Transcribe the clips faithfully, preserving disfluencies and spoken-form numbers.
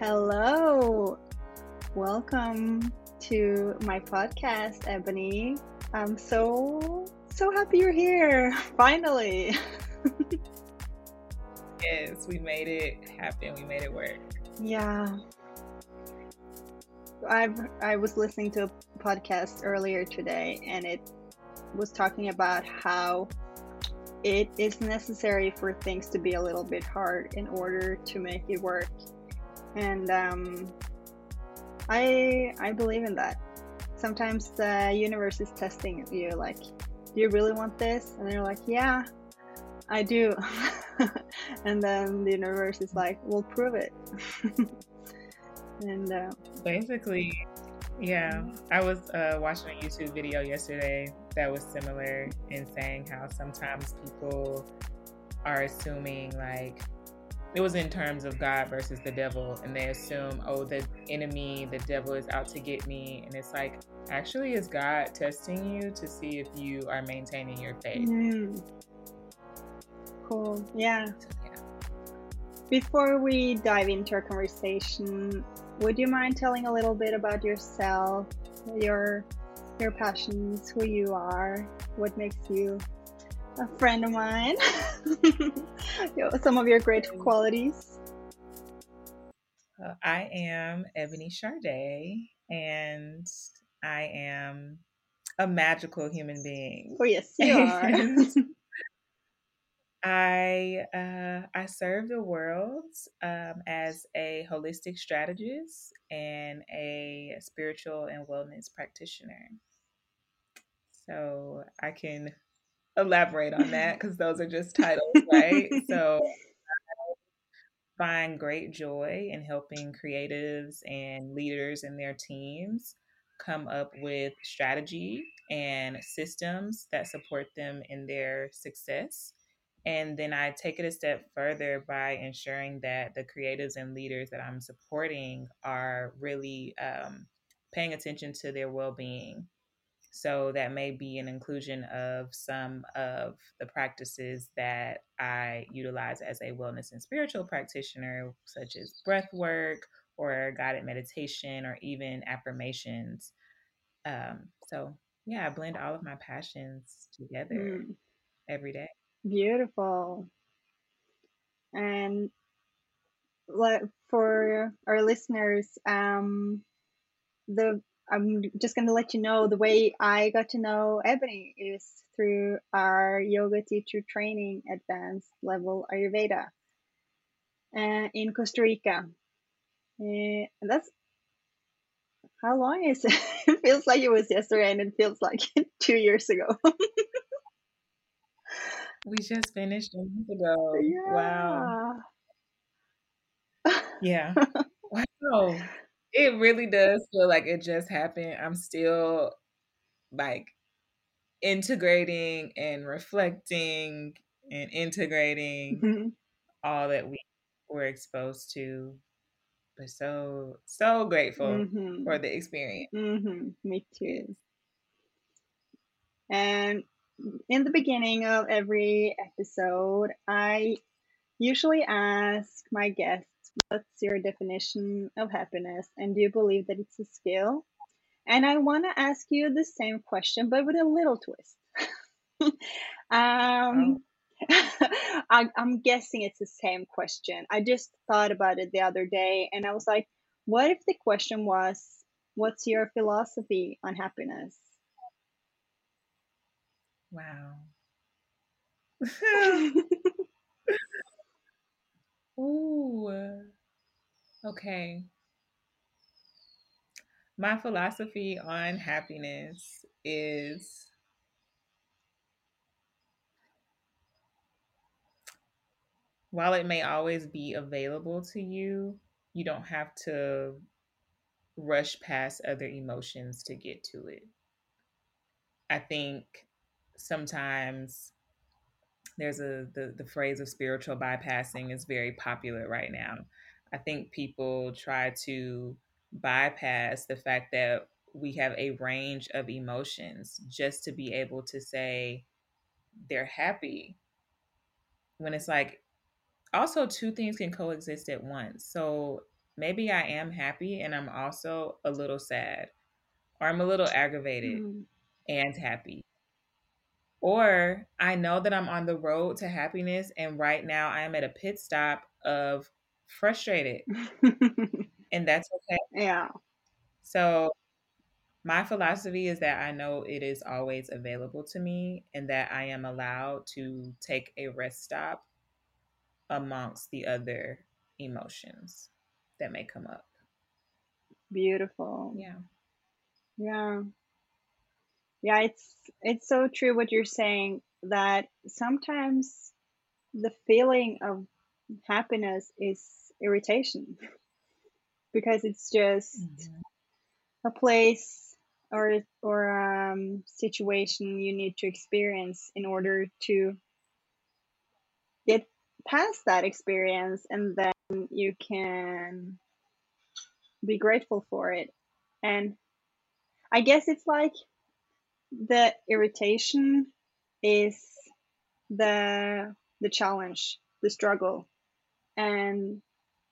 Hello, welcome to my podcast, Ebonë. I'm so, so happy you're here, finally. Yes, we made it happen, we made it work. Yeah. I've, I was listening to a podcast earlier today, and it was talking about how it is necessary for things to be a little bit hard in order to make it work. And um, I I believe in that. Sometimes the universe is testing you, like, do you really want this? And you're like, yeah, I do. And then the universe is like, we'll prove it. And uh, basically, yeah, I was uh, watching a YouTube video yesterday that was similar in saying how sometimes people are assuming, like, it was in terms of God versus the devil, and they assume, oh, the enemy, the devil is out to get me. And it's like, actually, is God testing you to see if you are maintaining your faith? Mm. Cool. Yeah. yeah. Before we dive into our conversation, would you mind telling a little bit about yourself, your your passions, who you are, what makes you a friend of mine, some of your great qualities? Well, I am Ebonë Shardae, and I am a magical human being. Oh yes, you are. I uh, I serve the world um, as a holistic strategist and a spiritual and wellness practitioner. So I can elaborate on that because those are just titles, right? So I find great joy in helping creatives and leaders and their teams come up with strategy and systems that support them in their success. And then I take it a step further by ensuring that the creatives and leaders that I'm supporting are really um, paying attention to their well-being. So that may be an inclusion of some of the practices that I utilize as a wellness and spiritual practitioner, such as breath work or guided meditation or even affirmations. Um, so yeah, I blend all of my passions together mm. every day. Beautiful. And for our listeners, um, the I'm just going to let you know the way I got to know Ebonë is through our yoga teacher training advanced level Ayurveda uh, in Costa Rica. Uh, that's how long is it? It feels like it was yesterday, and it feels like two years ago. We just finished a month ago. Yeah. Wow. Yeah. Wow. It really does feel like it just happened. I'm still like integrating and reflecting and integrating mm-hmm. all that we were exposed to. But so, so grateful mm-hmm. for the experience. Mm-hmm. Me too. And in the beginning of every episode, I usually ask my guests, what's your definition of happiness, and do you believe that it's a skill? And I want to ask you the same question, but with a little twist. um, I, I'm guessing it's the same question. I just thought about it the other day, and I was like, what if the question was, what's your philosophy on happiness? Wow. Ooh. Okay. My philosophy on happiness is while it may always be available to you, you don't have to rush past other emotions to get to it. I think sometimes there's a the, the phrase of spiritual bypassing is very popular right now. I think people try to bypass the fact that we have a range of emotions just to be able to say they're happy. When it's like, also two things can coexist at once. So maybe I am happy and I'm also a little sad, or I'm a little aggravated mm-hmm. and happy. Or I know that I'm on the road to happiness, and right now I am at a pit stop of frustrated, and that's okay. Yeah. So my philosophy is that I know it is always available to me, and that I am allowed to take a rest stop amongst the other emotions that may come up. Beautiful. Yeah. Yeah. Yeah, it's it's so true what you're saying, that sometimes the feeling of happiness is irritation, because it's just mm-hmm. a place or or um situation you need to experience in order to get past that experience, and then you can be grateful for it. And I guess it's like the irritation is the the challenge, the struggle, and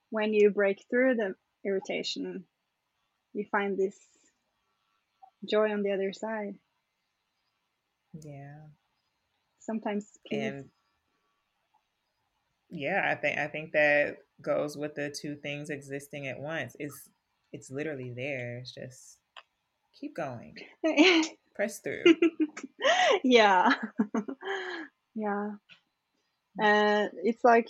when you break through the irritation, you find this joy on the other side. Yeah, sometimes peace. And yeah, I think I think that goes with the two things existing at once. It's it's literally there. It's just keep going. Press through. Yeah. Yeah. Uh, it's like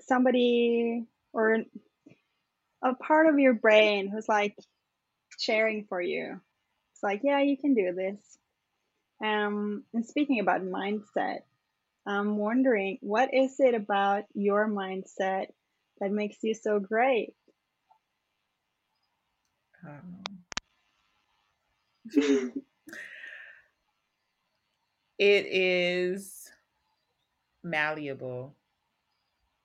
somebody or a part of your brain who's like cheering for you. It's like, yeah, you can do this. Um, and speaking about mindset, I'm wondering, what is it about your mindset that makes you so great? Um. It is malleable.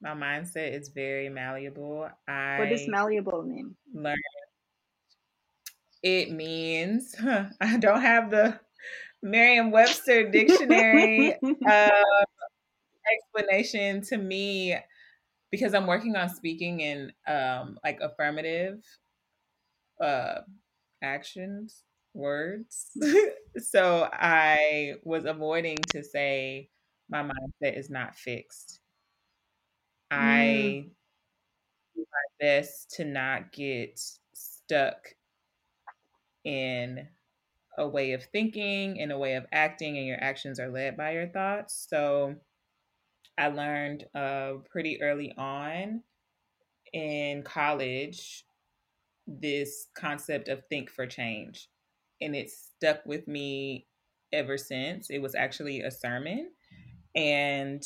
My mindset is very malleable. I what does malleable mean? Learn. It means huh, I don't have the Merriam-Webster dictionary uh, explanation to me, because I'm working on speaking in um, like affirmative uh, actions. Words. So I was avoiding to say my mindset is not fixed. Mm. I do my best to not get stuck in a way of thinking, in a way of acting, and your actions are led by your thoughts. So I learned uh, pretty early on in college this concept of think for change. And it stuck with me ever since. It was actually a sermon. And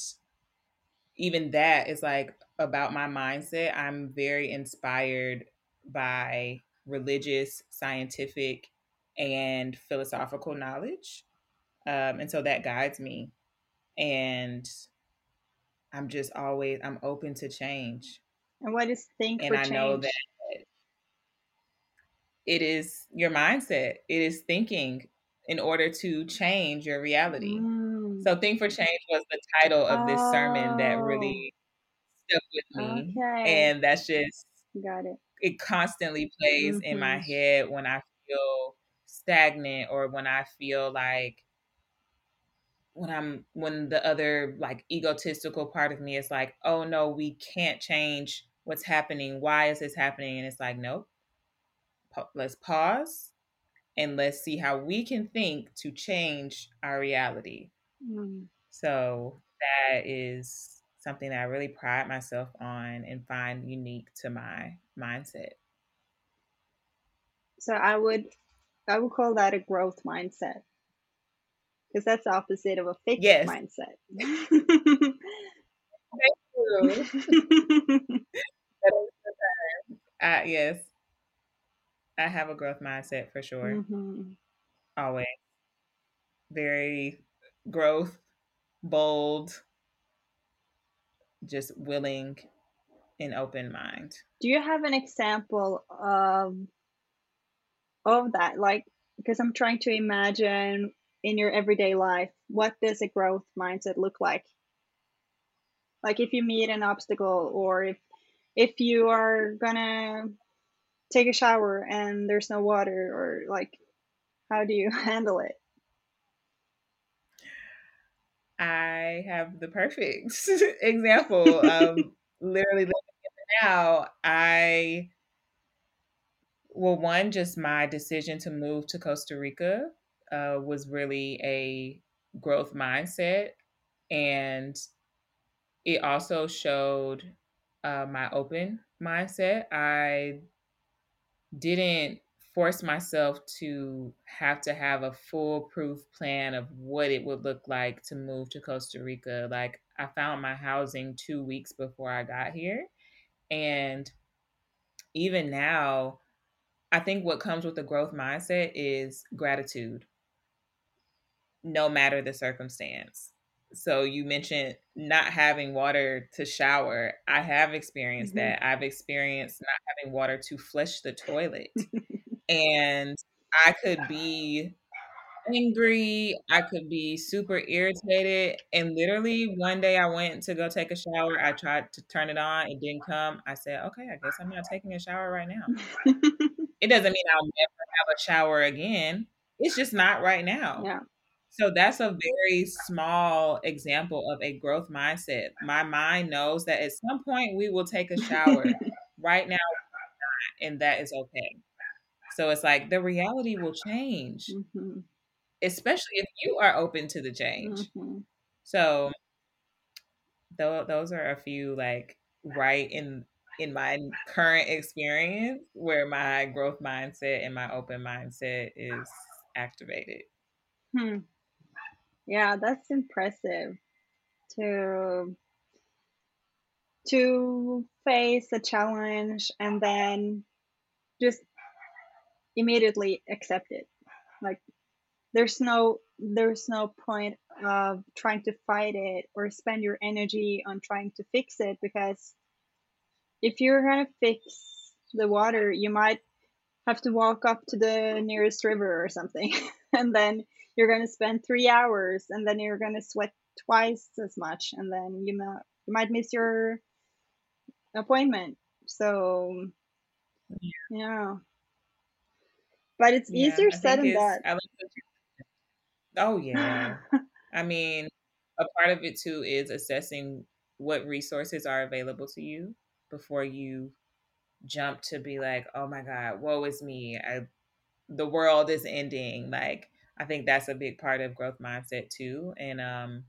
even that is like about my mindset. I'm very inspired by religious, scientific, and philosophical knowledge. Um, and so that guides me. And I'm just always, I'm open to change. And what is think for change? And I know that it is your mindset. It is thinking in order to change your reality. Mm. So Think for Change was the title of this oh. sermon that really stuck with me. Okay. And that's just, got it. It constantly plays mm-hmm. in my head when I feel stagnant, or when I feel like when I'm, when the other like egotistical part of me is like, oh no, we can't change what's happening. Why is this happening? And it's like, nope. Let's pause and let's see how we can think to change our reality. Mm. So that is something that I really pride myself on and find unique to my mindset. So I would, I would call that a growth mindset, because that's the opposite of a fixed yes. mindset. Thank you. uh, yes. I have a growth mindset for sure. Mm-hmm. Always. Very growth, bold, just willing and open mind. Do you have an example of, of that? Like, because I'm trying to imagine in your everyday life, what does a growth mindset look like? Like if you meet an obstacle, or if if you are gonna take a shower and there's no water, or like, how do you handle it? I have the perfect example of literally living it now. I, well, one, just my decision to move to Costa Rica uh, was really a growth mindset. And it also showed uh, my open mindset. I didn't force myself to have to have a foolproof plan of what it would look like to move to Costa Rica. Like, I found my housing two weeks before I got here. And even now, I think what comes with the growth mindset is gratitude, no matter the circumstance. So you mentioned not having water to shower. I have experienced mm-hmm. that. I've experienced not having water to flush the toilet. And I could be angry. I could be super irritated. And literally one day I went to go take a shower. I tried to turn it on. It didn't come. I said, okay, I guess I'm not taking a shower right now. It doesn't mean I'll never have a shower again. It's just not right now. Yeah. So that's a very small example of a growth mindset. My mind knows that at some point we will take a shower. Right now, and that is okay. So it's like the reality will change, mm-hmm. especially if you are open to the change. Mm-hmm. So th- those are a few, like, right in in my current experience where my growth mindset and my open mindset is activated. Hmm. Yeah, that's impressive to to face a challenge and then just immediately accept it. Like, there's no there's no point of trying to fight it or spend your energy on trying to fix it, because if you're gonna fix the water, you might have to walk up to the nearest river or something, and then you're going to spend three hours and then you're going to sweat twice as much. And then you, ma- you might miss your appointment. So, yeah. yeah. But it's yeah, easier I said than done. Like, oh, yeah. I mean, a part of it too is assessing what resources are available to you before you jump to be like, oh my God, woe is me. I, the world is ending. Like, I think that's a big part of growth mindset too. And um,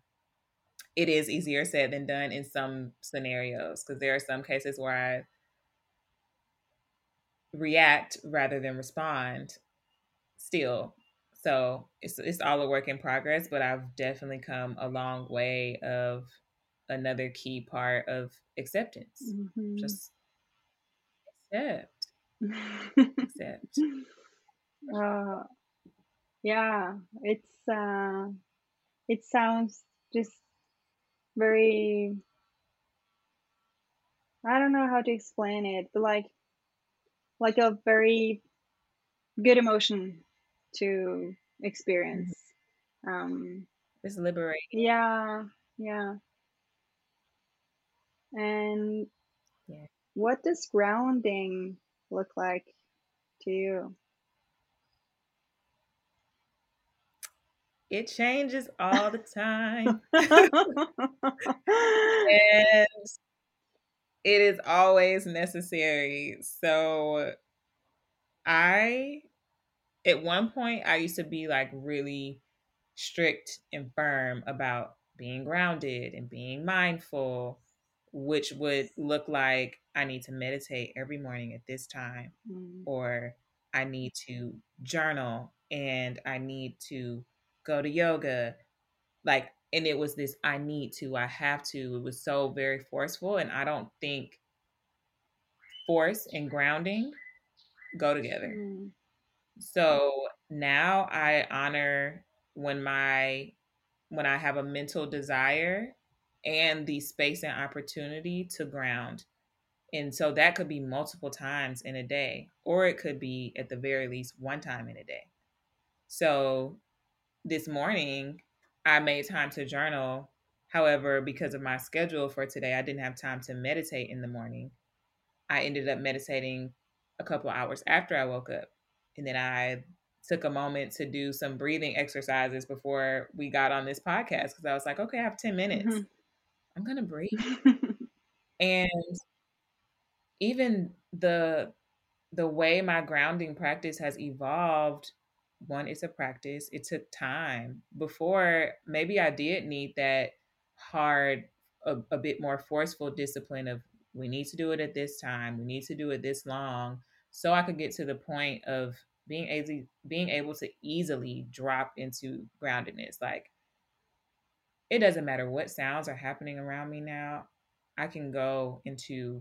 it is easier said than done in some scenarios, because there are some cases where I react rather than respond still. So it's it's all a work in progress, but I've definitely come a long way of another key part of acceptance. Mm-hmm. Just accept. accept. Uh... Yeah, it's uh, it sounds just very, I don't know how to explain it, but like, like a very good emotion to experience. Um, it's liberating. Yeah, yeah. And yeah. What does grounding look like to you? It changes all the time. And it is always necessary. So I, at one point, I used to be like really strict and firm about being grounded and being mindful, which would look like I need to meditate every morning at this time, mm. or I need to journal and I need to go to yoga, like, and it was this, I need to, I have to, it was so very forceful. And I don't think force and grounding go together. Mm. So now I honor when my, when I have a mental desire and the space and opportunity to ground. And so that could be multiple times in a day, or it could be at the very least one time in a day. So this morning, I made time to journal. However, because of my schedule for today, I didn't have time to meditate in the morning. I ended up meditating a couple hours after I woke up. And then I took a moment to do some breathing exercises before we got on this podcast, because I was like, okay, I have ten minutes. Mm-hmm. I'm going to breathe. And even the the way my grounding practice has evolved, one, it's a practice. It took time. Before, maybe I did need that hard, a, a bit more forceful discipline of, we need to do it at this time. We need to do it this long. So I could get to the point of being able, being able to easily drop into groundedness. Like, it doesn't matter what sounds are happening around me now. I can go into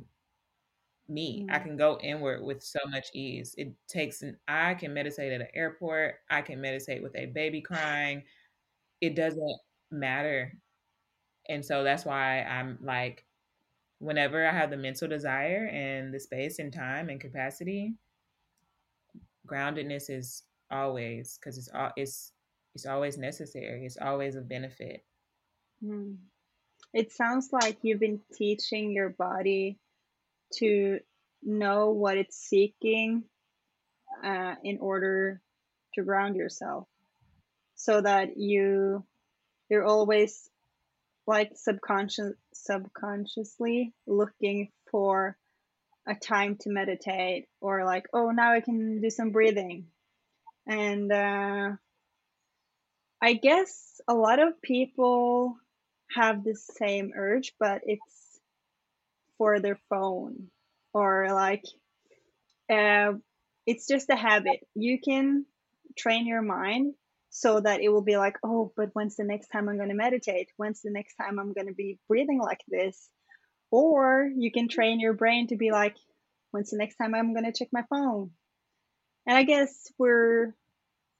me. Mm-hmm. I can go inward with so much ease. It takes an, I can meditate at an airport. I can meditate with a baby crying. It doesn't matter. And so that's why I'm like, whenever I have the mental desire and the space and time and capacity, groundedness is always, because it's all it's it's always necessary. It's always a benefit. Mm. It sounds like you've been teaching your body to know what it's seeking uh, in order to ground yourself, so that you you're always like subconscious subconsciously looking for a time to meditate, or like, oh, now I can do some breathing. And uh, I guess a lot of people have the same urge, but it's for their phone, or like uh, it's just a habit. You can train your mind so that it will be like, oh, but when's the next time I'm going to meditate? When's the next time I'm going to be breathing like this? Or you can train your brain to be like, when's the next time I'm going to check my phone? And I guess we're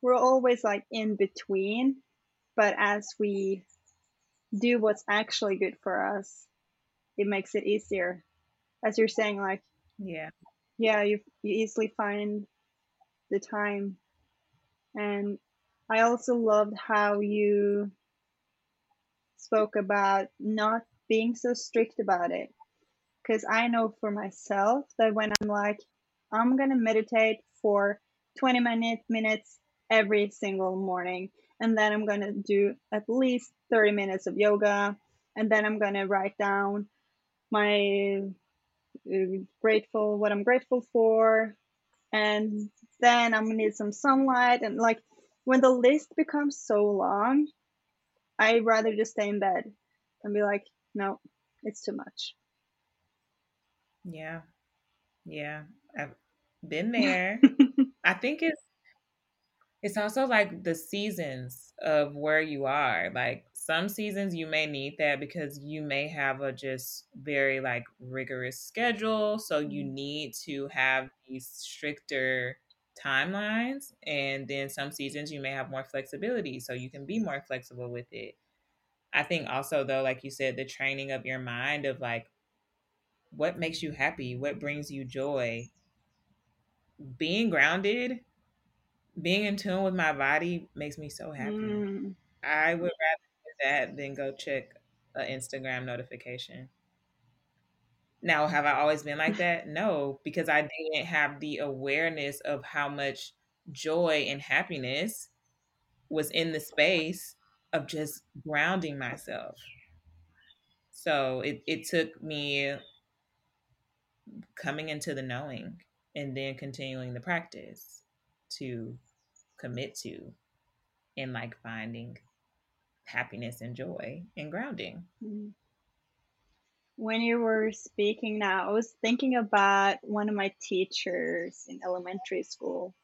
we're always like in between, but as we do what's actually good for us, it makes it easier. As you're saying, like, yeah, yeah, you you easily find the time. And I also loved how you spoke about not being so strict about it, because I know for myself that when I'm like, I'm going to meditate for twenty minutes every single morning, and then I'm going to do at least thirty minutes of yoga, and then I'm going to write down my uh, grateful, what I'm grateful for, and then I'm going to need some sunlight. And like, when the list becomes so long, I'd rather just stay in bed and be like, no, it's too much. Yeah. Yeah. I've been there. I think it's, it's also like the seasons of where you are. Like, some seasons you may need that because you may have a just very like rigorous schedule. So you need to have these stricter timelines. And then some seasons you may have more flexibility, so you can be more flexible with it. I think also, though, like you said, the training of your mind of like, what makes you happy? What brings you joy? Being grounded, being in tune with my body makes me so happy. Mm. I would rather do that than go check an Instagram notification. Now, have I always been like that? No, because I didn't have the awareness of how much joy and happiness was in the space of just grounding myself. So it, it took me coming into the knowing and then continuing the practice to commit to and like finding happiness and joy and grounding. When you were speaking now, I was thinking about one of my teachers in elementary school,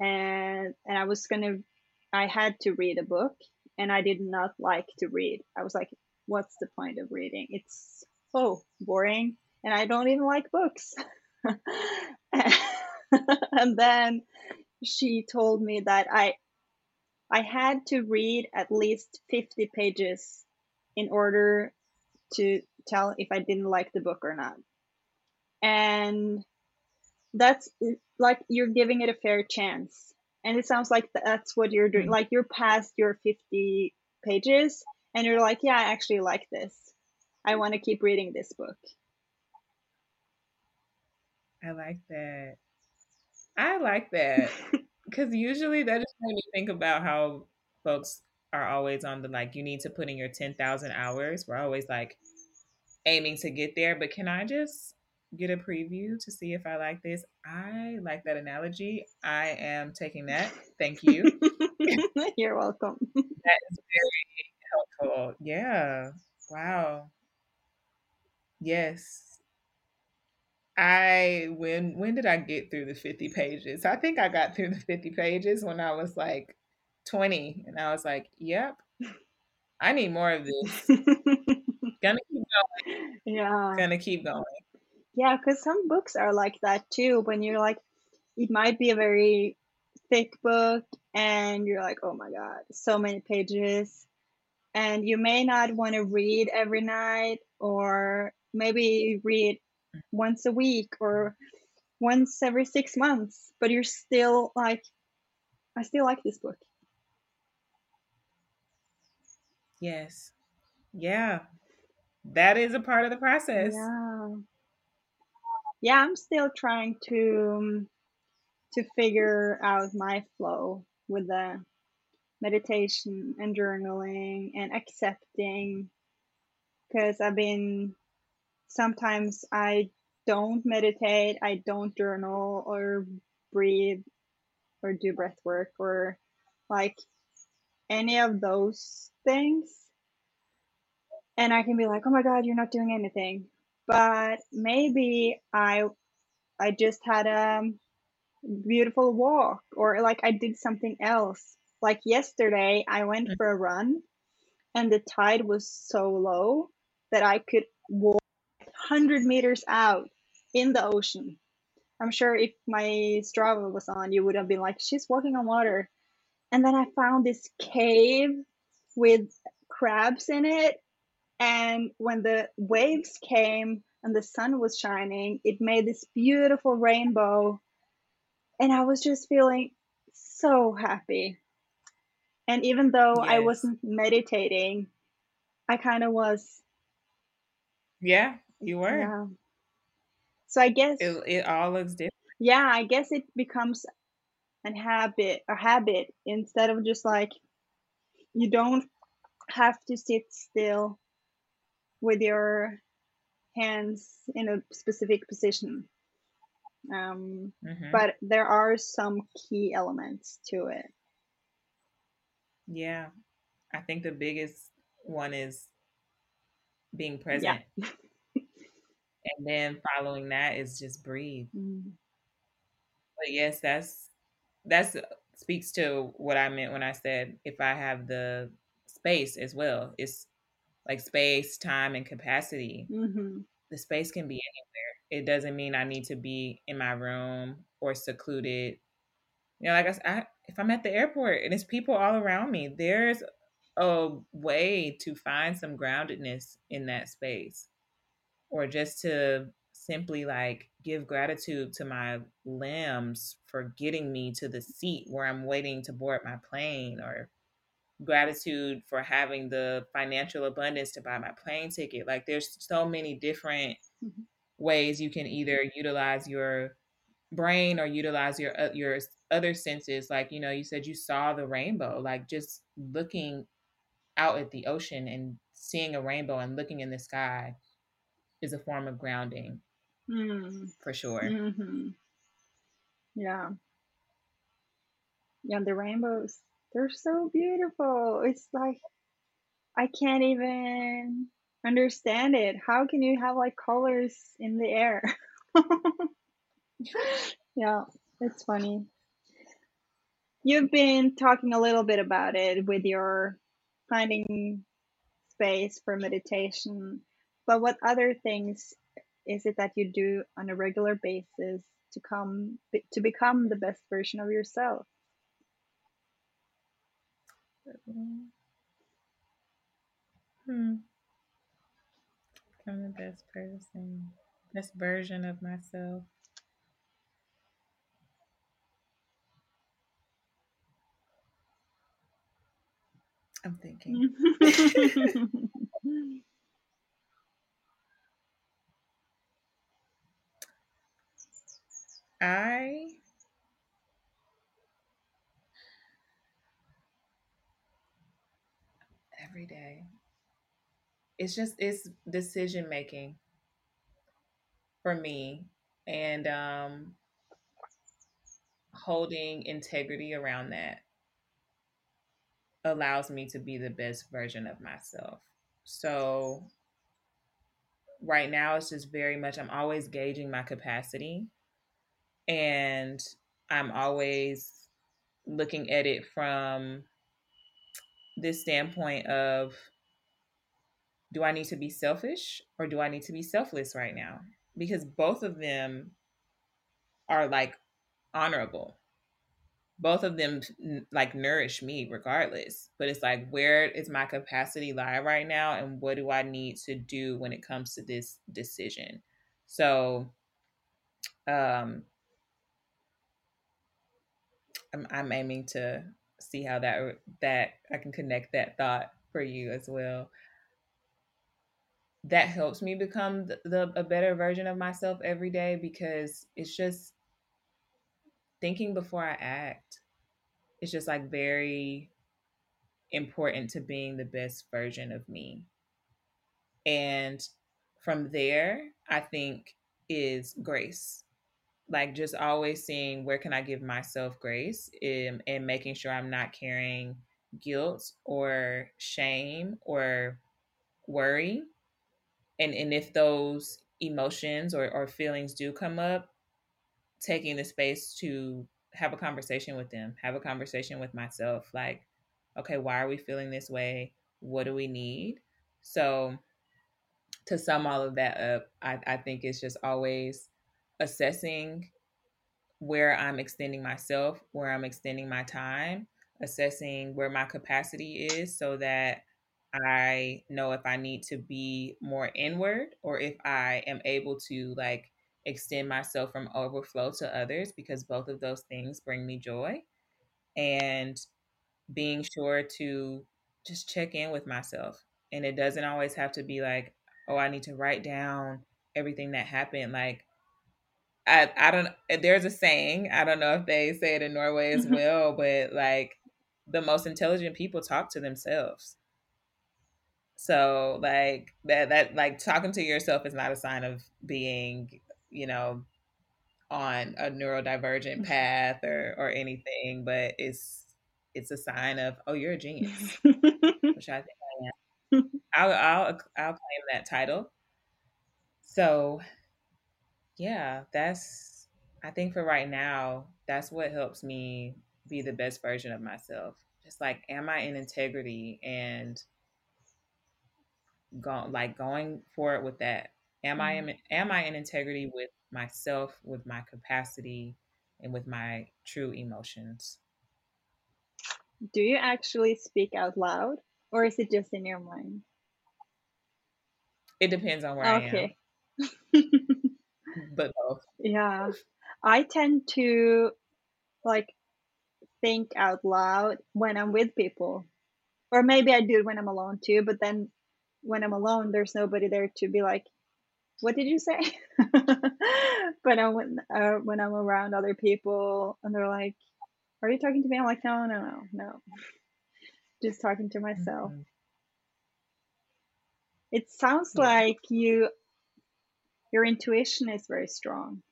and and I was gonna I had to read a book. And I did not like to read. I was like, what's the point of reading? It's so boring. And I don't even like books. And then she told me that I I had to read at least fifty pages in order to tell if I didn't like the book or not. And that's like, you're giving it a fair chance. And it sounds like that's what you're doing. Like, you're past your fifty pages and you're like, yeah, I actually like this. I want to keep reading this book. I like that. I like that. Because usually that just made me think about how folks are always on the, like, you need to put in your ten thousand hours. We're always, like, aiming to get there. But can I just get a preview to see if I like this? I like that analogy. I am taking that. Thank you. You're welcome. That is very helpful. Yeah. Wow. Yes. I, when, when did I get through the fifty pages? I think I got through the fifty pages when I was like twenty, and I was like, yep, I need more of this. Gonna keep going. Yeah. Gonna keep going. Yeah. Cause some books are like that too. When you're like, it might be a very thick book and you're like, oh my God, so many pages, and you may not want to read every night, or maybe you read once a week or once every six months, but you're still like, I still like this book. Yes. Yeah, that is a part of the process. Yeah, yeah. I'm still trying to to figure out my flow with the meditation and journaling and accepting, because I've been sometimes I don't meditate, I don't journal or breathe or do breath work or like any of those things. And I can be like, oh my God, you're not doing anything. But maybe I I just had a beautiful walk, or like I did something else. Like yesterday, I went for a run and the tide was so low that I could walk one hundred meters out in the ocean. I'm sure if my Strava was on, you would have been like, she's walking on water. And then I found this cave with crabs in it. And when the waves came and the sun was shining, it made this beautiful rainbow. And I was just feeling so happy. And even though yes. I wasn't meditating, I kind of was. Yeah. You were. Yeah. So I guess it, it all looks different. Yeah, I guess it becomes an habit, a habit instead of just like, you don't have to sit still with your hands in a specific position. Um, mm-hmm. But there are some key elements to it. Yeah, I think the biggest one is being present. Yeah. And then following that is just breathe. Mm. But yes, that's, that's speaks to what I meant when I said, if I have the space as well, it's like space, time, and capacity. Mm-hmm. The space can be anywhere. It doesn't mean I need to be in my room or secluded. You know, like I said, I, if I'm at the airport and it's people all around me, there's a way to find some groundedness in that space. Or just to simply like give gratitude to my limbs for getting me to the seat where I'm waiting to board my plane, or gratitude for having the financial abundance to buy my plane ticket. Like there's so many different mm-hmm. ways you can either utilize your brain or utilize your, uh, your other senses. Like, you know, you said you saw the rainbow, like just looking out at the ocean and seeing a rainbow and looking in the sky is a form of grounding, mm. for sure. Mm-hmm. Yeah. Yeah, the rainbows, they're so beautiful. It's like, I can't even understand it. How can you have like colors in the air? Yeah, it's funny. You've been talking a little bit about it with your finding space for meditation. But what other things is it that you do on a regular basis to come to become the best version of yourself? Hmm. Become the best person, best version of myself. I'm thinking. I every day. It's just it's decision making for me, and um, holding integrity around that allows me to be the best version of myself. So right now it's just very much, I'm always gauging my capacity, and I'm always looking at it from this standpoint of, do I need to be selfish or do I need to be selfless right now? Because both of them are like honorable. Both of them like nourish me regardless, but it's like, where is my capacity lie right now? And what do I need to do when it comes to this decision? So, um, I'm, I'm aiming to see how that, that I can connect that thought for you as well. That helps me become the, the a better version of myself every day, because it's just, thinking before I act is just like very important to being the best version of me. And from there, I think is grace. Like just always seeing where can I give myself grace, in, and making sure I'm not carrying guilt or shame or worry. And, and if those emotions or, or feelings do come up, taking the space to have a conversation with them, have a conversation with myself, like, okay, why are we feeling this way? What do we need? So to sum all of that up, I, I think it's just always assessing where I'm extending myself, where I'm extending my time, assessing where my capacity is, so that I know if I need to be more inward or if I am able to like extend myself from overflow to others, because both of those things bring me joy. And being sure to just check in with myself. And it doesn't always have to be like, oh, I need to write down everything that happened. Like, I, I don't, there's a saying, I don't know if they say it in Norway as well, but like the most intelligent people talk to themselves. So like that, that like talking to yourself is not a sign of being, you know, on a neurodivergent path or, or anything, but it's, it's a sign of, oh, you're a genius, which I think I am. I'll, I'll, I'll claim that title. So yeah, that's, I think for right now, that's what helps me be the best version of myself. Just like, am I in integrity and go, like going for it with that? Am I am, am I in integrity with myself, with my capacity, and with my true emotions? Do you actually speak out loud, or is it just in your mind? It depends on where okay. I am. But both. Yeah. I tend to like think out loud when I'm with people. Or maybe I do it when I'm alone too, but then when I'm alone, there's nobody there to be like, what did you say? But I, when, uh, when I'm around other people and they're like, are you talking to me? I'm like, no, no, no, no. Just talking to myself. Mm-hmm. It sounds yeah. like you, your intuition is very strong.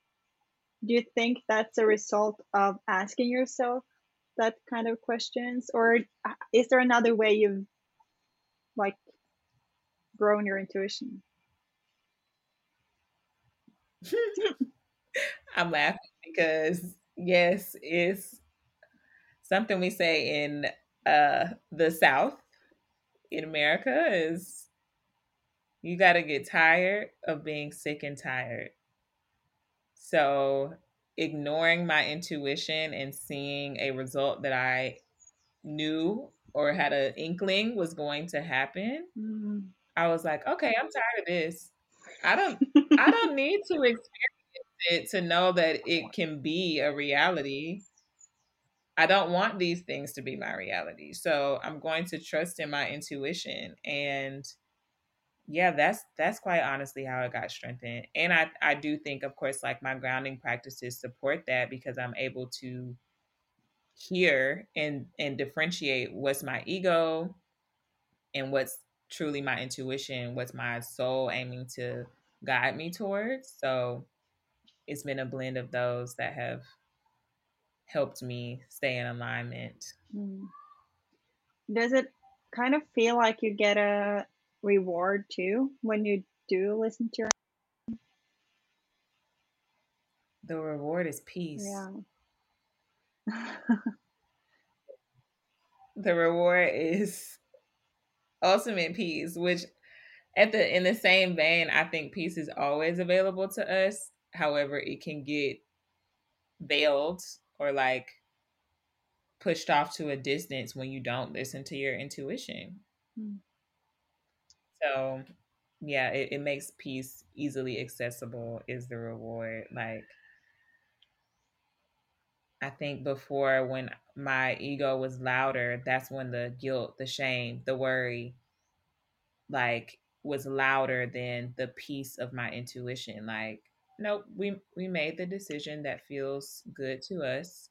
Do you think that's a result of asking yourself that kind of questions? Or is there another way you've like grown your intuition? I'm laughing because yes, it's something we say in uh, the South in America is you got to get tired of being sick and tired. So ignoring my intuition and seeing a result that I knew or had an inkling was going to happen. Mm-hmm. I was like, okay, I'm tired of this. I don't I don't need to experience it to know that it can be a reality. I don't want these things to be my reality. So I'm going to trust in my intuition. And yeah, that's that's quite honestly how it got strengthened. And I, I do think, of course, like my grounding practices support that, because I'm able to hear and, and differentiate what's my ego and what's truly my intuition, what's my soul aiming to guide me towards. So it's been a blend of those that have helped me stay in alignment. Mm. Does it kind of feel like you get a reward too when you do listen to your? The reward is peace. Yeah. The reward is ultimate peace, which at the in the same vein, I think peace is always available to us. However, it can get veiled or like pushed off to a distance when you don't listen to your intuition. Mm. So yeah, it, it makes peace easily accessible is the reward. Like, I think before, when my ego was louder, that's when the guilt, the shame, the worry, like, was louder than the peace of my intuition. Like, nope, we, we made the decision that feels good to us.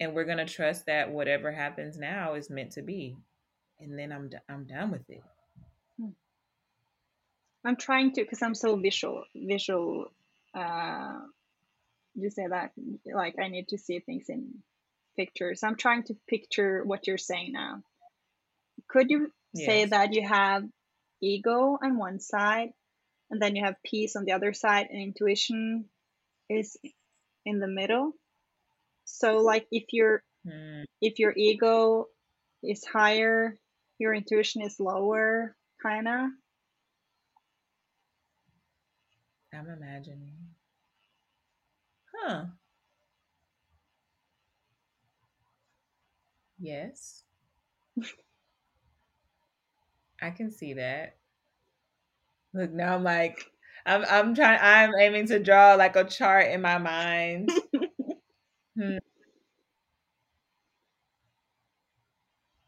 And we're going to trust that whatever happens now is meant to be. And then I'm, d- I'm done with it. I'm trying to, because I'm so visual, visual, uh, you say that, like, I need to see things in pictures. I'm trying to picture what you're saying now. Could you yes. say that you have ego on one side, and then you have peace on the other side, and intuition is in the middle? So like, if you're, mm. if your ego is higher, your intuition is lower, kind of? I'm imagining. Huh. Yes. I can see that. Look, now I'm like, I'm I'm trying, I'm aiming to draw like a chart in my mind. hmm.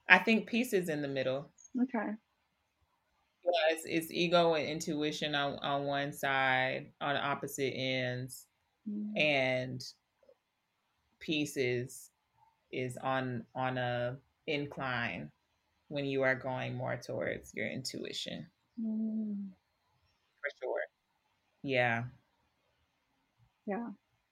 I think peace is in the middle. Okay. Yeah, it's, it's ego and intuition on, on one side, on opposite ends, mm-hmm. and peace is, is on on a incline when you are going more towards your intuition. Mm. For sure. Yeah. Yeah.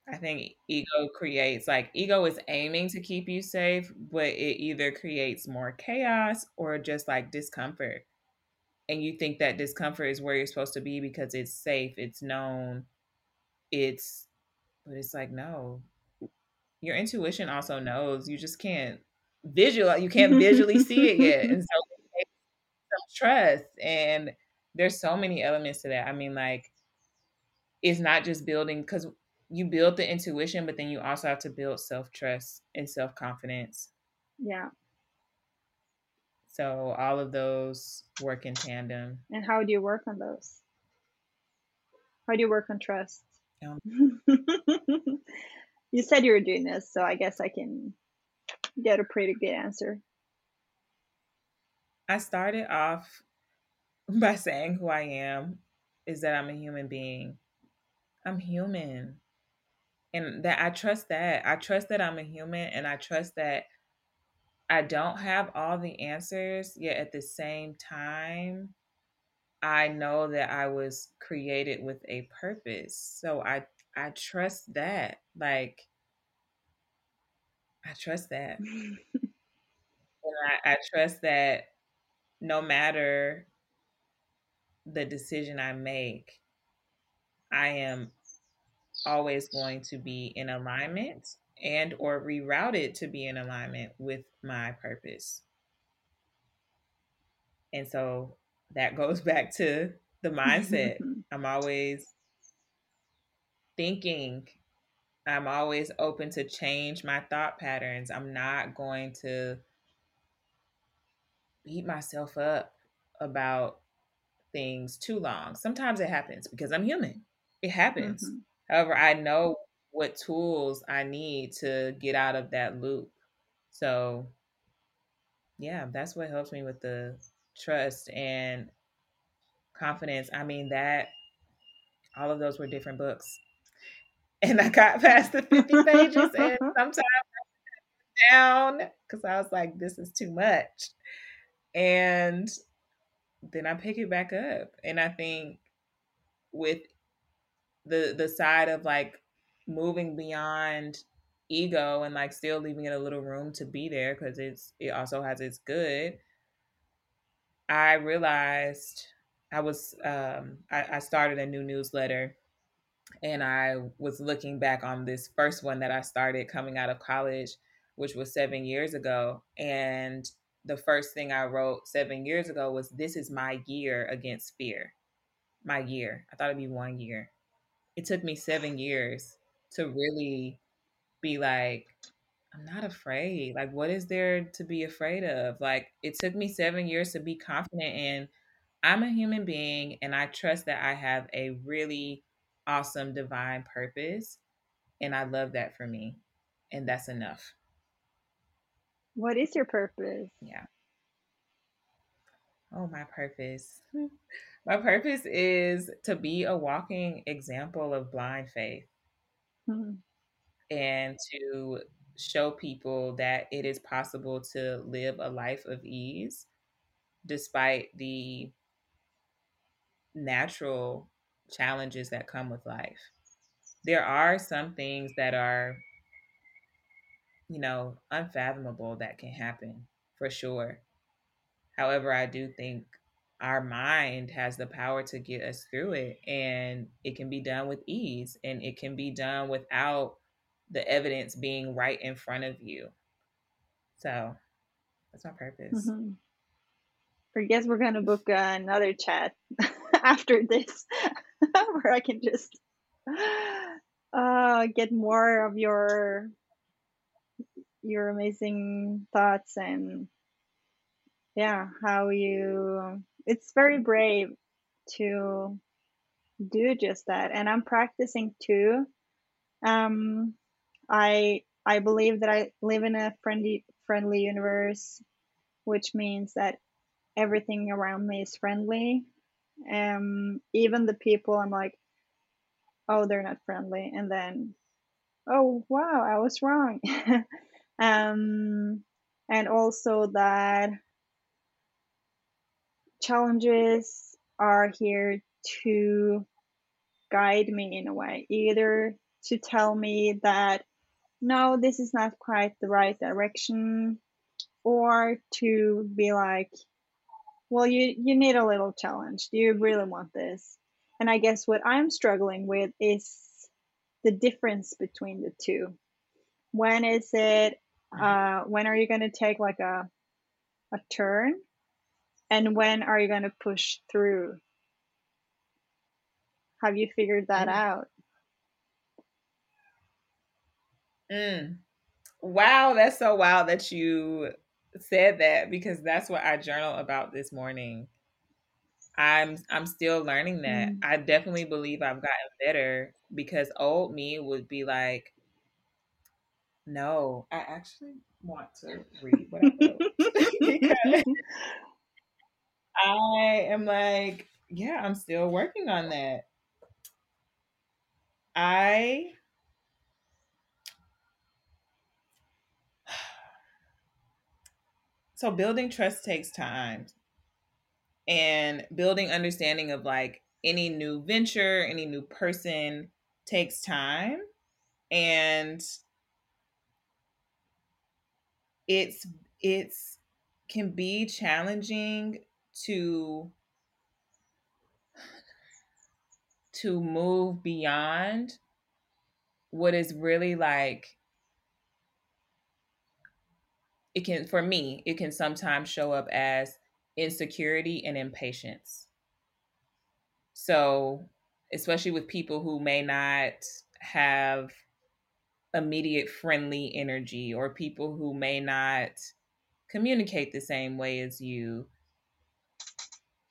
I think ego creates, like, ego is aiming to keep you safe, but it either creates more chaos or just like discomfort. And you think that discomfort is where you're supposed to be because it's safe, it's known, it's, but it's like, no, your intuition also knows. You just can't visualize, you can't visually see it yet. And so it takes some trust. And there's so many elements to that. I mean, like, it's not just building, because you build the intuition, but then you also have to build self-trust and self-confidence. Yeah. So all of those work in tandem. And how do you work on those? How do you work on trust? Um, you said you were doing this, so I guess I can get a pretty good answer. I started off by saying who I am is that I'm a human being. I'm human. And that I trust that. I trust that I'm a human, and I trust that I don't have all the answers, yet at the same time, I know that I was created with a purpose. So I, I trust that. Like, I trust that. and I, I trust that no matter the decision I make, I am always going to be in alignment and or rerouted to be in alignment with my purpose. And so that goes back to the mindset. I'm always thinking. I'm always open to change my thought patterns. I'm not going to beat myself up about things too long. Sometimes it happens because I'm human. It happens. Mm-hmm. However, I know what tools I need to get out of that loop. So yeah, that's what helps me with the trust. And Confidence. I mean, that all of those were different books. And I got past the fifty pages and sometimes I down because I was like, this is too much. And then I pick it back up. And I think with the the side of like moving beyond ego and like still leaving it a little room to be there, because it's it also has its good. I realized I was um, I, I started a new newsletter, and I was looking back on this first one that I started coming out of college, which was seven years ago. And the first thing I wrote seven years ago was, "This is my year against fear." My year. I thought it'd be one year. It took me seven years to really be like, I'm not afraid. Like, what is there to be afraid of? Like, it took me seven years to be confident in, I'm a human being and I trust that I have a really awesome divine purpose. And I love that for me. And that's enough. What is your purpose? Yeah. Oh, my purpose. My purpose is to be a walking example of blind faith. Mm-hmm. And to show people that it is possible to live a life of ease despite the natural challenges that come with life. There are some things that are, you know, unfathomable that can happen for sure. However, I do think our mind has the power to get us through it, and it can be done with ease, and it can be done without the evidence being right in front of you. So that's my purpose. Mm-hmm. I guess we're going to book another chat after this where I can just uh, get more of your your amazing thoughts and yeah, how you, it's very brave to do just that. And I'm practicing too. Um, I I believe that I live in a friendly friendly universe, which means that everything around me is friendly. Um, even the people I'm like, oh, they're not friendly, and then, oh wow, I was wrong. um, and also that challenges are here to guide me in a way, either to tell me that, no, this is not quite the right direction, or to be like, well, you, you need a little challenge. Do you really want this? And I guess what I'm struggling with is the difference between the two. When is it, uh, when are you going to take like a, a turn? And when are you going to push through? Have you figured that mm. out? Mm. Wow, that's so wild that you said that, because that's what I journal about this morning. I'm I'm still learning that. Mm. I definitely believe I've gotten better, because old me would be like, no, I actually want to read what I wrote. I am like, yeah, I'm still working on that. I... So building trust takes time, and building understanding of like any new venture, any new person takes time. And it's, it's can be challenging to, to move beyond what is really like, it can, for me, it can sometimes show up as insecurity and impatience. So, especially with people who may not have immediate friendly energy, or people who may not communicate the same way as you,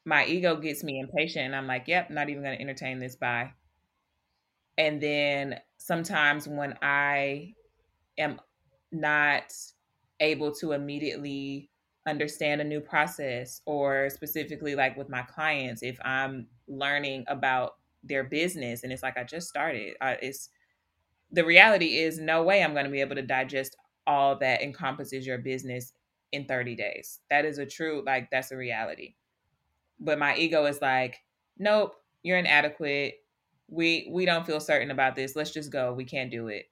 my ego gets me impatient and I'm like, yep, not even going to entertain this, bye. And then sometimes when I am not able to immediately understand a new process, or specifically like with my clients, if I'm learning about their business and it's like, I just started, I, it's the reality is no way I'm going to be able to digest all that encompasses your business in thirty days. That is a true, like, that's a reality. But my ego is like, nope, you're inadequate. We, we don't feel certain about this. Let's just go. We can't do it.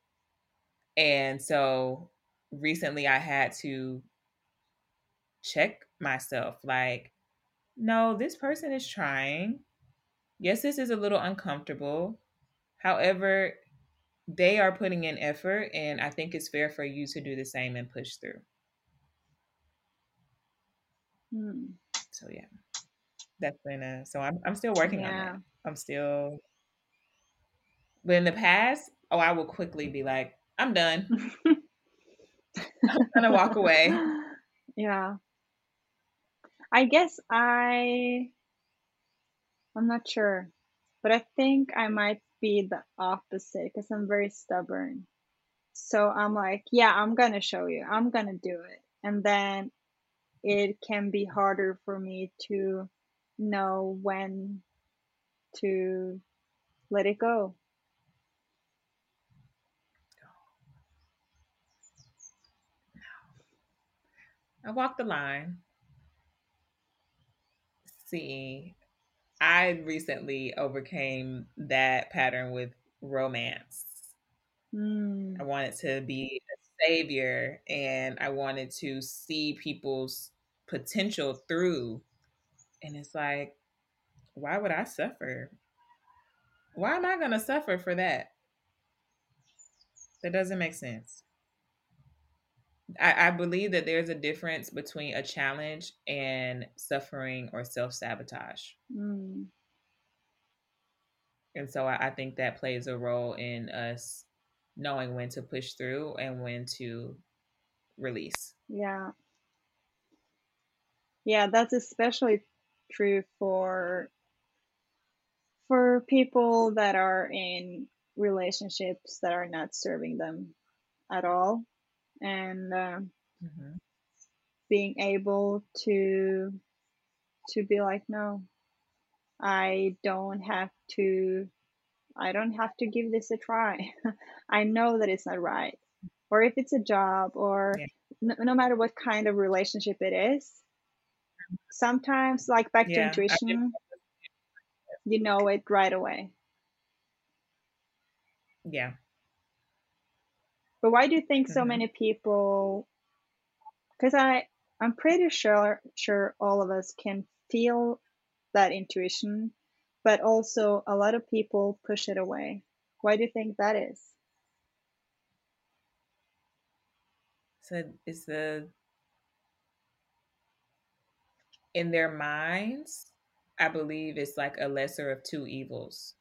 And so recently I had to check myself, like, no, this person is trying. Yes, this is a little uncomfortable. However, they are putting in effort, and I think it's fair for you to do the same and push through. Hmm. So yeah, that's been a, so I'm I'm still working yeah. on that. I'm still, but in the past, oh, I will quickly be like, I'm done. I'm gonna walk away. Yeah. I guess I, I'm not sure, but I think I might be the opposite because I'm very stubborn. So I'm like, yeah, I'm going to show you. I'm going to do it. And then it can be harder for me to know when to let it go. I walk the line. See, I recently overcame that pattern with romance. Mm. I wanted to be a savior, and I wanted to see people's potential through. And it's like, why would I suffer? Why am I going to suffer for that? That doesn't make sense. I, I believe that there's a difference between a challenge and suffering or self-sabotage. Mm. And so I, I think that plays a role in us knowing when to push through and when to release. Yeah. Yeah, that's especially true for, for people that are in relationships that are not serving them at all. And um, mm-hmm. being able to to be like, no, I don't have to, I don't have to give this a try. I know that it's not right. Or if it's a job, or yeah. no, no matter what kind of relationship it is, sometimes like back yeah, to intuition, you know it right away. Yeah. But why do you think so many people, because I, I'm pretty sure, sure all of us can feel that intuition, but also a lot of people push it away. Why do you think that is? So it's the, in their minds, I believe it's like a lesser of two evils.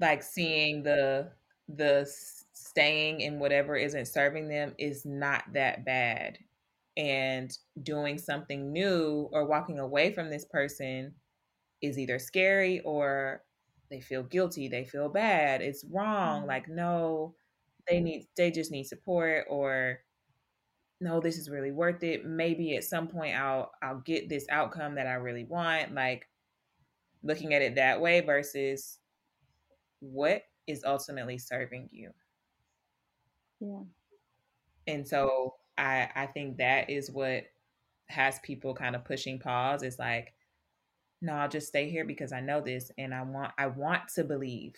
Like seeing the the staying in whatever isn't serving them is not that bad, and doing something new or walking away from this person is either scary or they feel guilty, they feel bad, it's wrong. Like, no, they need they just need support, or no, this is really worth it. Maybe at some point I'll I'll get this outcome that I really want. Like looking at it that way versus what is ultimately serving you. Yeah. And so I I think that is what has people kind of pushing pause. It's like, no, I'll just stay here because I know this and I want I want to believe.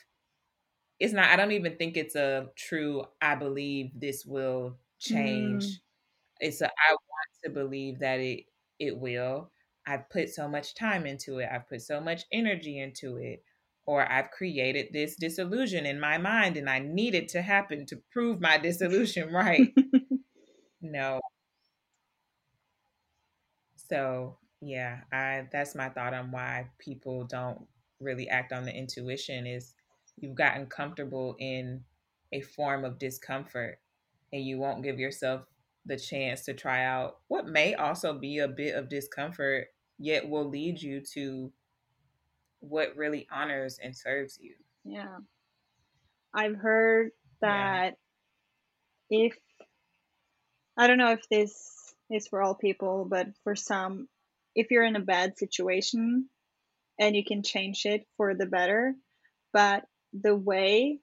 It's not, I don't even think it's a true I believe this will change. Mm. It's a I want to believe that it it will. I've put so much time into it. I've put so much energy into it. Or I've created this disillusion in my mind and I need it to happen to prove my disillusion right. No. So yeah, I that's my thought on why people don't really act on the intuition is you've gotten comfortable in a form of discomfort and you won't give yourself the chance to try out what may also be a bit of discomfort, yet will lead you to what really honors and serves you. Yeah. I've heard that yeah. if I don't know if this is for all people, but for some, if you're in a bad situation and you can change it for the better, but the way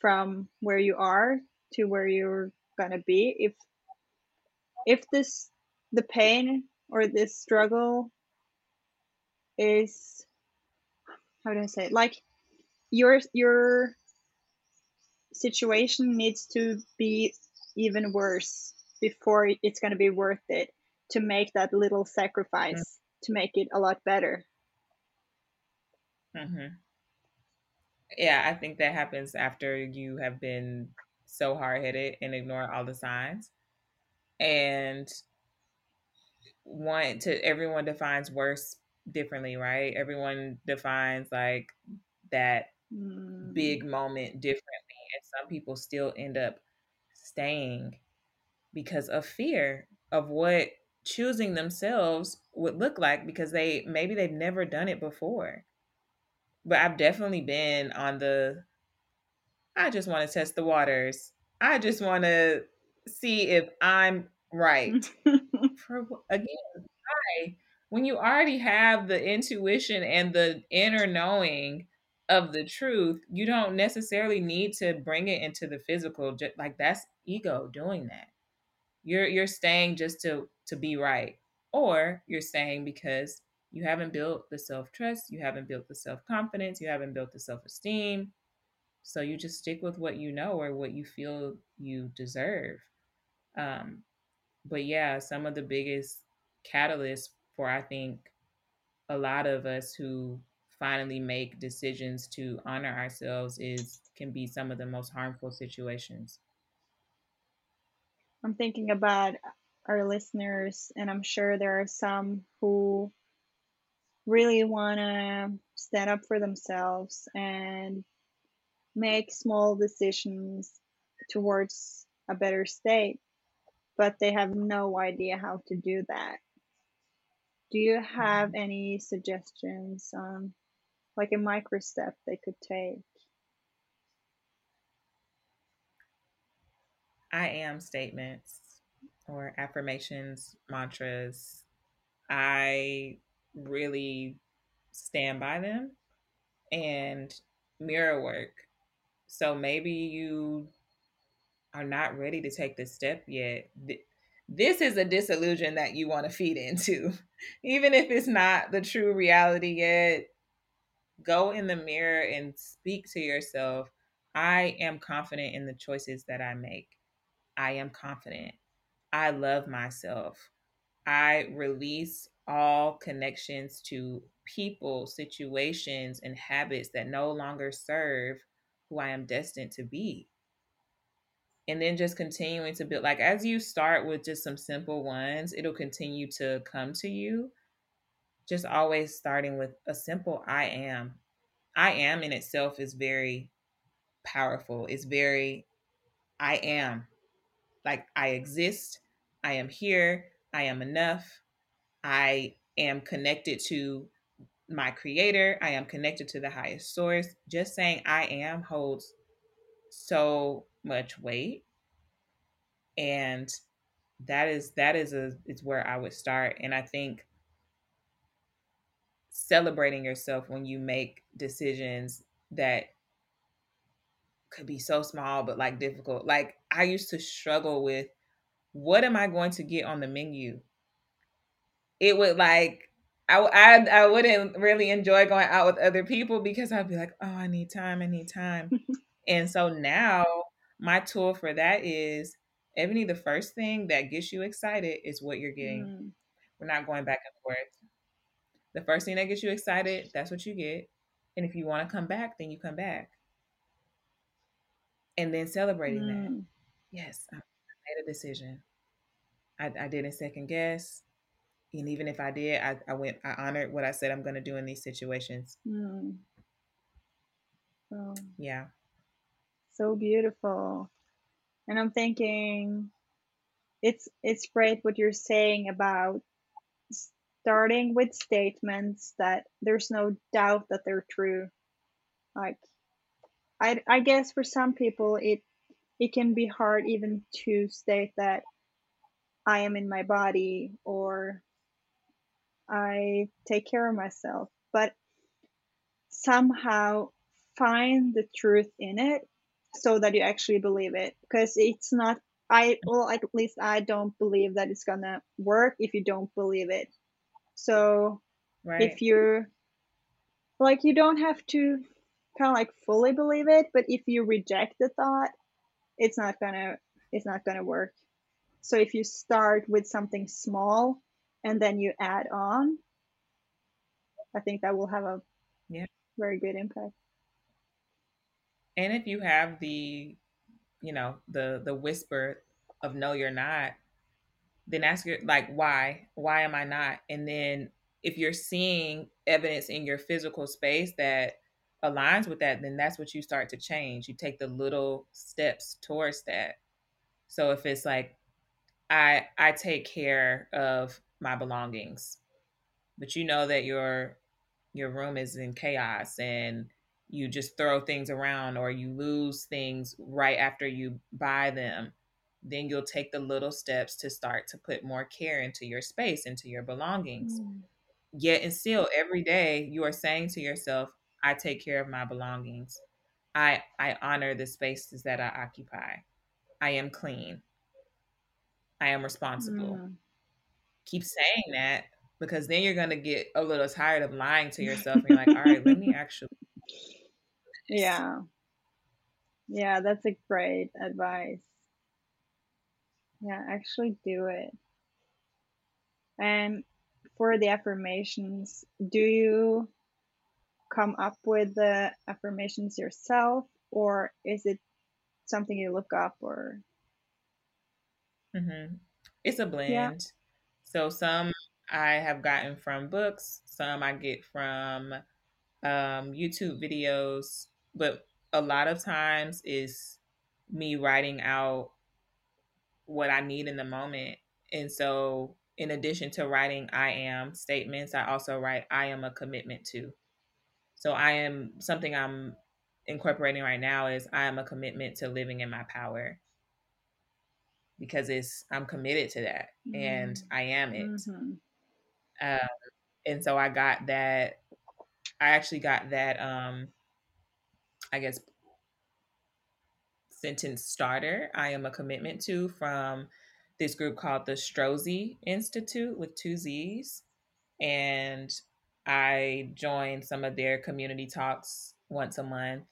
from where you are to where you're going to be, if if this the pain or this struggle is, how do I say it? Like your your situation needs to be even worse before it's going to be worth it to make that little sacrifice, mm-hmm. to make it a lot better. Mm-hmm. Yeah, I think that happens after you have been so hard-headed and ignore all the signs and want to, everyone defines worse differently, right? Everyone defines like that mm. big moment differently. And some people still end up staying because of fear of what choosing themselves would look like, because they, maybe they've never done it before. But I've definitely been on the, I just want to test the waters. I just want to see if I'm right. For, again, why? When you already have the intuition and the inner knowing of the truth, you don't necessarily need to bring it into the physical. Just, like, that's ego doing that. You're you're staying just to, to be right. Or you're staying because you haven't built the self-trust, you haven't built the self-confidence, you haven't built the self-esteem. So you just stick with what you know or what you feel you deserve. Um, but yeah, some of the biggest catalysts for, I think, a lot of us who finally make decisions to honor ourselves is can be some of the most harmful situations. I'm thinking about our listeners, and I'm sure there are some who really want to stand up for themselves and make small decisions towards a better state, but they have no idea how to do that. Do you have any suggestions on like a micro step they could take? I am statements or affirmations, mantras. I really stand by them, and mirror work. So maybe you are not ready to take this step yet. This is a disillusion that you want to feed into. Even if it's not the true reality yet, go in the mirror and speak to yourself. I am confident in the choices that I make. I am confident. I love myself. I release all connections to people, situations, and habits that no longer serve who I am destined to be. And then just continuing to build, like as you start with just some simple ones, it'll continue to come to you. Just always starting with a simple I am. I am in itself is very powerful. It's very, I am. Like I exist. I am here. I am enough. I am connected to my creator. I am connected to the highest source. Just saying I am holds so much weight. And that is, that is a, it's where I would start. And I think celebrating yourself when you make decisions that could be so small, but like difficult. Like I used to struggle with, what am I going to get on the menu? It would like, I, I, I wouldn't really enjoy going out with other people because I'd be like, oh, I need time. I need time. And so now my tool for that is, Ebony, the first thing that gets you excited is what you're getting. Mm. We're not going back and forth. The first thing that gets you excited, that's what you get. And if you want to come back, then you come back. And then celebrating mm. that. Yes, I made a decision. I, I didn't second guess. And even if I did, I, I went, I honored what I said I'm going to do in these situations. Mm. Oh. Yeah. So beautiful. And I'm thinking it's, it's great what you're saying about starting with statements that there's no doubt that they're true. Like, I, I guess for some people, it, it can be hard even to state that I am in my body, or I take care of myself, but somehow find the truth in it so that you actually believe it. Because it's not, I, well, at least I don't believe that it's gonna work if you don't believe it. So right. if you're like, you don't have to kind of like fully believe it, but if you reject the thought, it's not gonna, it's not gonna work. So if you start with something small and then you add on, I think that will have a yeah. very good impact. And if you have the, you know, the, the whisper of no, you're not, then ask your, like, why, why am I not? And then if you're seeing evidence in your physical space that aligns with that, then that's what you start to change. You take the little steps towards that. So if it's like, I, I take care of my belongings, but you know that your, your room is in chaos and you just throw things around or you lose things right after you buy them, then you'll take the little steps to start to put more care into your space, into your belongings. Mm. Yet and still every day you are saying to yourself, I take care of my belongings. I, I honor the spaces that I occupy. I am clean. I am responsible. Mm. Keep saying that, because then you're going to get a little tired of lying to yourself. And you're like, all right, let me actually. Yeah. Yeah. That's a great advice. Yeah. Actually do it. And for the affirmations, do you come up with the affirmations yourself, or is it something you look up, or? Mm-hmm. It's a blend. Yeah. So some I have gotten from books, some I get from um, YouTube videos, but a lot of times is me writing out what I need in the moment. And so in addition to writing I am statements, I also write I am a commitment to. So I am, something I'm incorporating right now is I am a commitment to living in my power. Because it's, I'm committed to that mm-hmm. and I am it. Mm-hmm. Um, and so I got that, I actually got that, um, I guess, sentence starter, I am a commitment to, from this group called the Strozzi Institute with two Z's. And I joined some of their community talks once a month.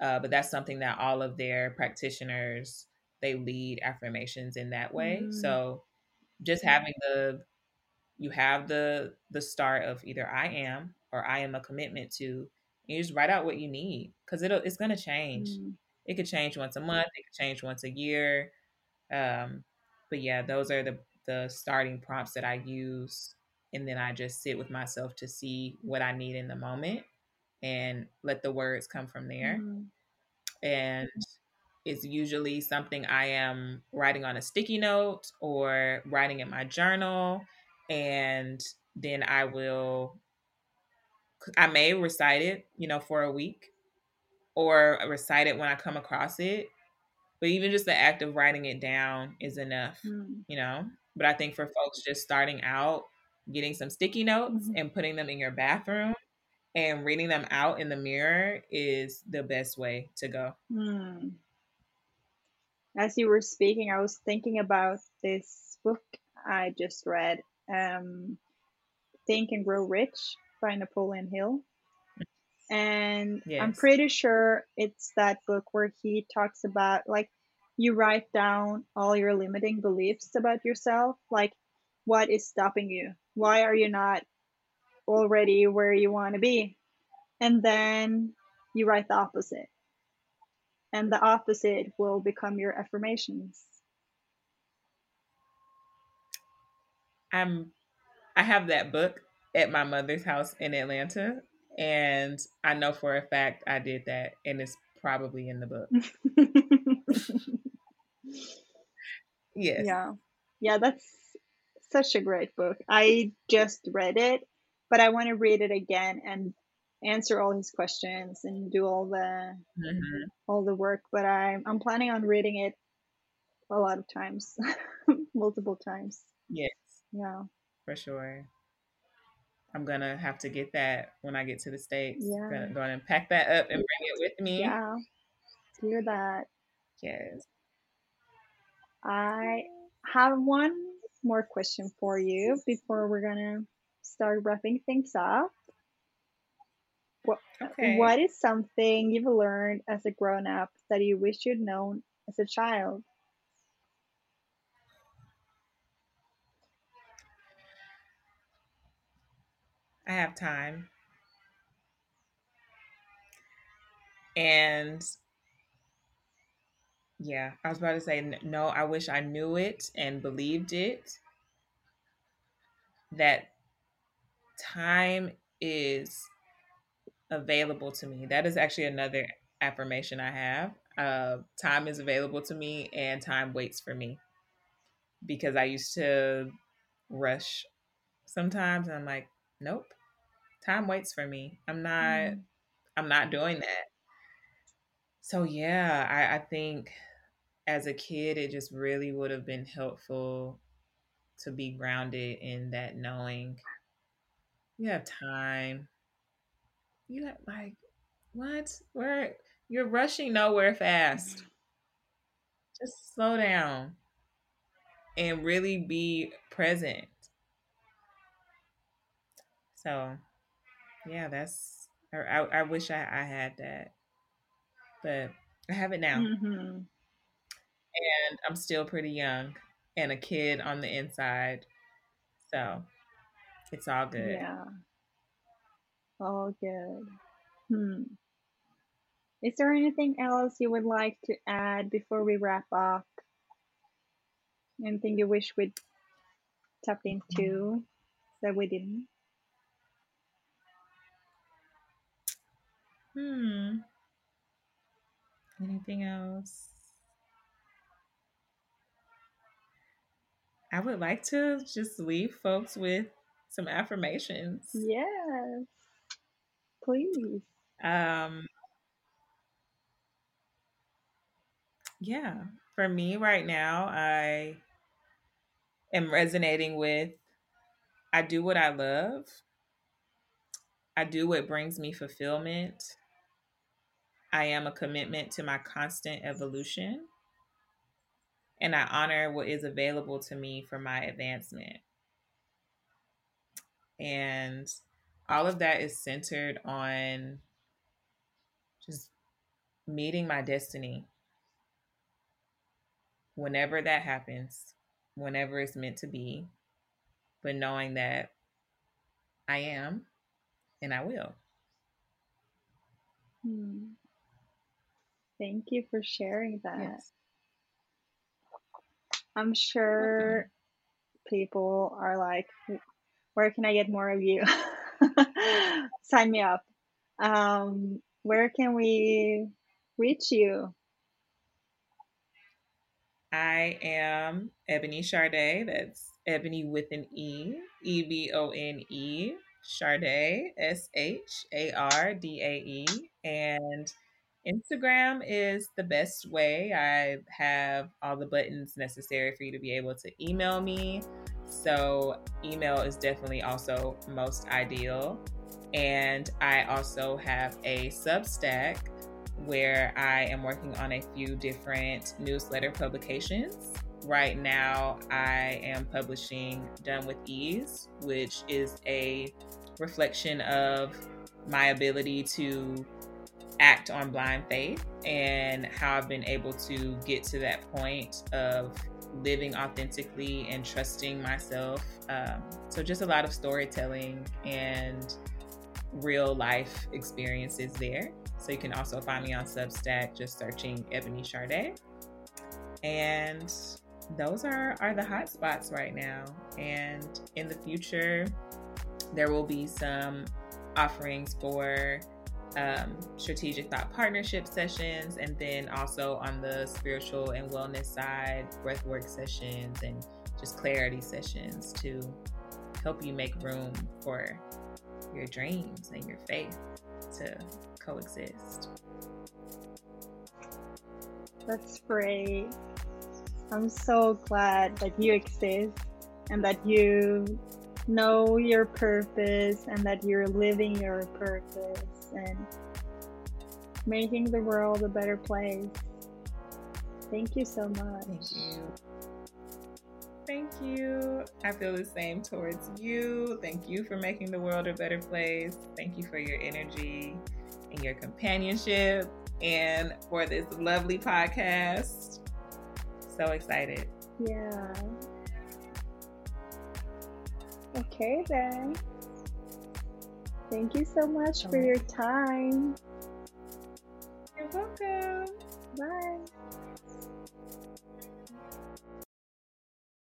Uh, but that's something that all of their practitioners, they lead affirmations in that way. Mm. So just having the, you have the the start of either I am or I am a commitment to, and you just write out what you need, because it'll, it's going to change. Mm. It could change once a month. It could change once a year. Um, but yeah, those are the, the starting prompts that I use. And then I just sit with myself to see what I need in the moment and let the words come from there. Mm. And it's usually something I am writing on a sticky note or writing in my journal. And then I will, I may recite it, you know, for a week, or recite it when I come across it. But even just the act of writing it down is enough, mm. you know. But I think for folks just starting out, getting some sticky notes mm-hmm. and putting them in your bathroom and reading them out in the mirror is the best way to go. Mm. As you were speaking, I was thinking about this book I just read, um, Think and Grow Rich by Napoleon Hill. And yes. I'm pretty sure it's that book where he talks about, like, you write down all your limiting beliefs about yourself. Like, what is stopping you? Why are you not already where you want to be? And then you write the opposite. And the opposite will become your affirmations. I'm, I have that book at my mother's house in Atlanta. And I know for a fact I did that. And it's probably in the book. Yes. Yeah. Yeah, that's such a great book. I just read it, but I want to read it again and answer all his questions and do all the mm-hmm. all the work, but I'm I'm planning on reading it a lot of times, multiple times. Yes. Yeah. For sure. I'm going to have to get that when I get to the States. Yeah. I'm going to pack that up and bring it with me. Yeah. Hear that. Yes. I have one more question for you before we're going to start wrapping things up. What, okay. What is something you've learned as a grown-up that you wish you'd known as a child? I have time. And yeah, I was about to say, no, I wish I knew it and believed it. That time is available to me. That is actually another affirmation I have. Uh, time is available to me and time waits for me. Because I used to rush sometimes and I'm like, nope. Time waits for me. I'm not, mm. I'm not doing that. So yeah, I, I think as a kid, it just really would have been helpful to be grounded in that knowing you have time. You have like, what? Where you're rushing nowhere fast. Just slow down and really be present. So, yeah, that's, I, I wish I, I had that, but I have it now. Mm-hmm. And I'm still pretty young and a kid on the inside. So it's all good. Yeah. All good. Hmm. Is there anything else you would like to add before we wrap up? Anything you wish we'd tapped into that we didn't? Hmm. Anything else? I would like to just leave folks with some affirmations. Yes. Please. Um. Yeah. For me right now, I am resonating with I do what I love. I do what brings me fulfillment. I am a commitment to my constant evolution, and I honor what is available to me for my advancement. And all of that is centered on just meeting my destiny. Whenever that happens, whenever it's meant to be, but knowing that I am and I will. Hmm. Thank you for sharing that. Yes. I'm sure people are like, where can I get more of you? Sign me up. Um, where can we reach you? I am Ebonë Shardae. That's Ebony with an E, E B O N E, Shardae, S H A R D A E. And Instagram is the best way. I have all the buttons necessary for you to be able to email me. So email is definitely also most ideal. And I also have a Substack where I am working on a few different newsletter publications. Right now, I am publishing Done With Ease, which is a reflection of my ability to act on blind faith and how I've been able to get to that point of living authentically and trusting myself. Um, so just a lot of storytelling and real life experiences there. So you can also find me on Substack, just searching Ebonë Shardae. And those are, are the hot spots right now. And in the future, there will be some offerings for Um, strategic thought partnership sessions, and then also on the spiritual and wellness side, breathwork sessions and just clarity sessions to help you make room for your dreams and your faith to coexist. That's great. I'm so glad that you exist and that you know your purpose and that you're living your purpose and making the world a better place. Thank you so much. Thank you. Thank you. I feel the same towards you. Thank you for making the world a better place. Thank you for your energy and your companionship and for this lovely podcast. So excited. Yeah. Okay then. Thank you so much for your time. You're welcome. Bye.